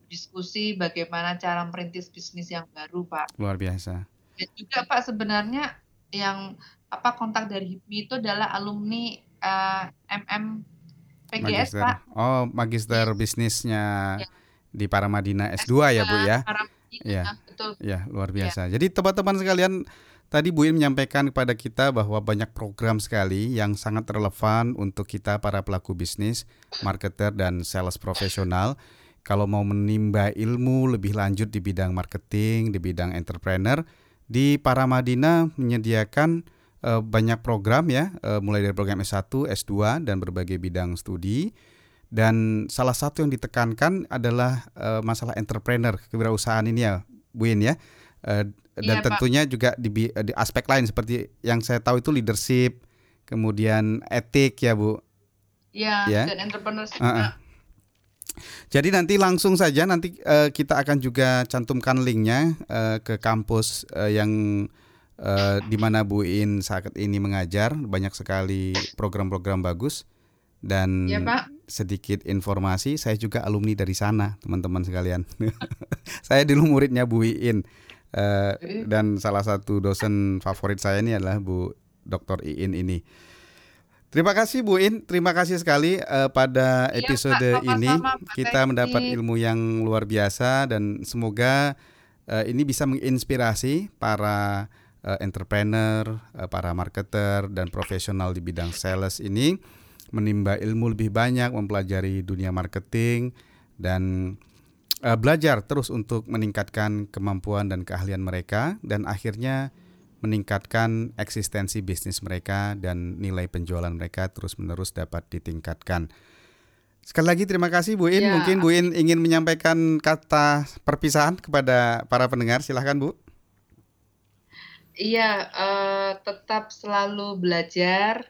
diskusi bagaimana cara merintis bisnis yang baru Pak. Luar biasa. Dan juga Pak sebenarnya yang apa kontak dari H I P M I itu adalah alumni uh, M M P G S magister. Pak. Oh, magister bisnisnya ya. Di Paramadina S dua ya Bu ya. Ya, betul. Ya, luar biasa. Ya. Jadi teman-teman sekalian, tadi Bu Iin menyampaikan kepada kita bahwa banyak program sekali yang sangat relevan untuk kita para pelaku bisnis, marketer dan sales profesional. Kalau mau menimba ilmu lebih lanjut di bidang marketing, di bidang entrepreneur, di Paramadina menyediakan e, banyak program ya, e, mulai dari program S satu, S dua dan berbagai bidang studi. Dan salah satu yang ditekankan adalah e, masalah entrepreneur, kewirausahaan ini ya, Bu Iin ya. E, dan iya, tentunya Pak. Juga di, di aspek lain seperti yang saya tahu itu leadership, kemudian etik ya Bu. Iya, ya? Dan entrepreneurship. Uh-uh. Jadi nanti langsung saja nanti uh, kita akan juga cantumkan linknya uh, ke kampus uh, yang uh, di mana Bu Iin saat ini mengajar, banyak sekali program-program bagus dan ya, Pak. Sedikit informasi, saya juga alumni dari sana teman-teman sekalian. Saya dulu muridnya Bu Iin. Uh, dan salah satu dosen favorit saya ini adalah Bu Doktor Iin ini. Terima kasih Bu Iin, terima kasih sekali uh, pada episode ya, Pak, ini sama, Pak, kita mendapat ini. Ilmu yang luar biasa dan semoga uh, ini bisa menginspirasi para uh, entrepreneur, uh, para marketer dan profesional di bidang sales ini menimba ilmu lebih banyak, mempelajari dunia marketing dan belajar terus untuk meningkatkan kemampuan dan keahlian mereka dan akhirnya meningkatkan eksistensi bisnis mereka dan nilai penjualan mereka terus-menerus dapat ditingkatkan. Sekali lagi terima kasih Bu Iin. Ya. Mungkin Bu Iin ingin menyampaikan kata perpisahan kepada para pendengar. Silahkan Bu. Iya, uh, tetap selalu belajar,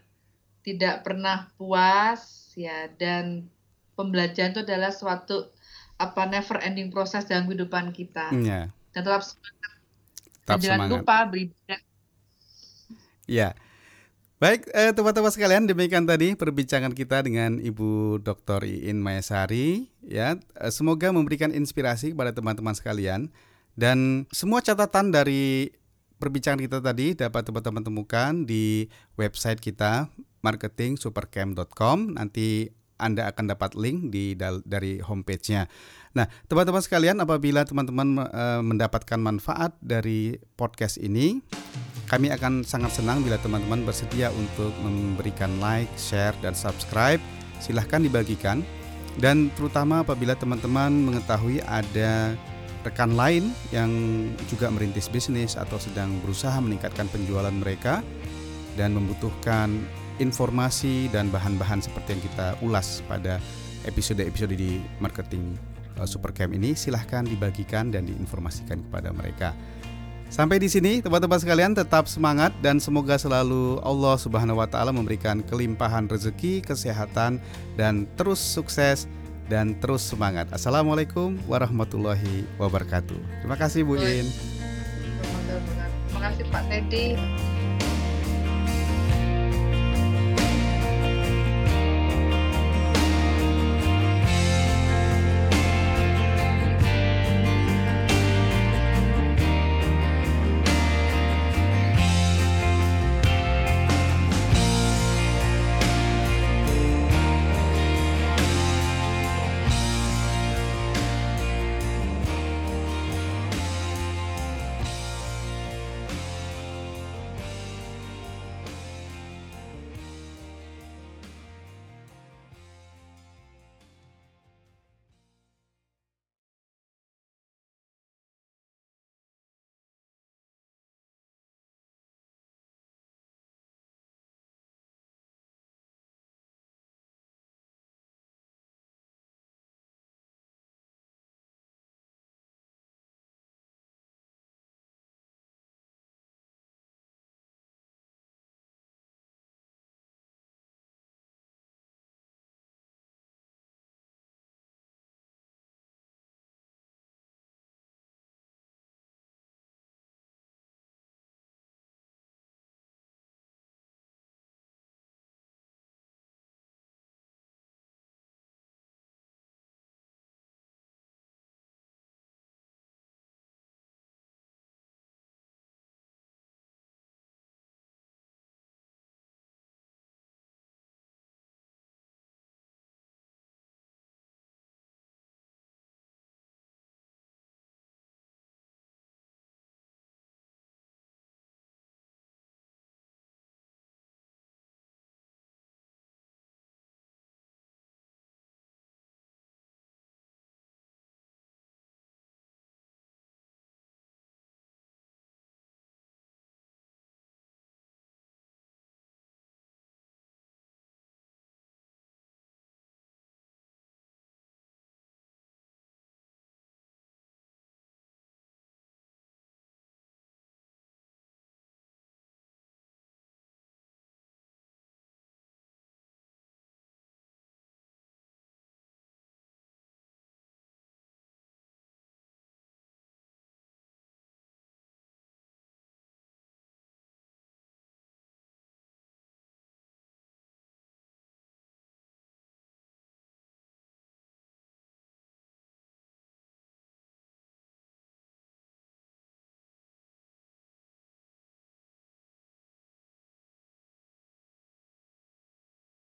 tidak pernah puas ya, dan pembelajaran itu adalah suatu apa never ending proses dalam kehidupan kita. Yeah. Dan tetap semangat. Tetap semangat. Jangan lupa beribadah. Ya. Baik, eh, teman-teman sekalian, demikian tadi perbincangan kita dengan Ibu Doktor Iin Mayasari ya. Semoga memberikan inspirasi kepada teman-teman sekalian dan semua catatan dari perbincangan kita tadi dapat teman-teman temukan di website kita marketing supercamp dot com. Nanti Anda akan dapat link di dari homepage-nya. Nah, teman-teman sekalian, apabila teman-teman e, mendapatkan manfaat dari podcast ini, kami akan sangat senang bila teman-teman bersedia untuk memberikan like, share, dan subscribe. Silahkan dibagikan. Dan terutama apabila teman-teman mengetahui ada rekan lain yang juga merintis bisnis atau sedang berusaha meningkatkan penjualan mereka dan membutuhkan informasi dan bahan-bahan seperti yang kita ulas pada episode-episode di Marketing Supercamp ini, silahkan dibagikan dan diinformasikan kepada mereka. Sampai di sini teman-teman sekalian, tetap semangat dan semoga selalu Allah Subhanahu wa taala memberikan kelimpahan rezeki, kesehatan dan terus sukses dan terus semangat. Assalamualaikum warahmatullahi wabarakatuh. Terima kasih Bu Iin. Terima kasih Pak Teddy.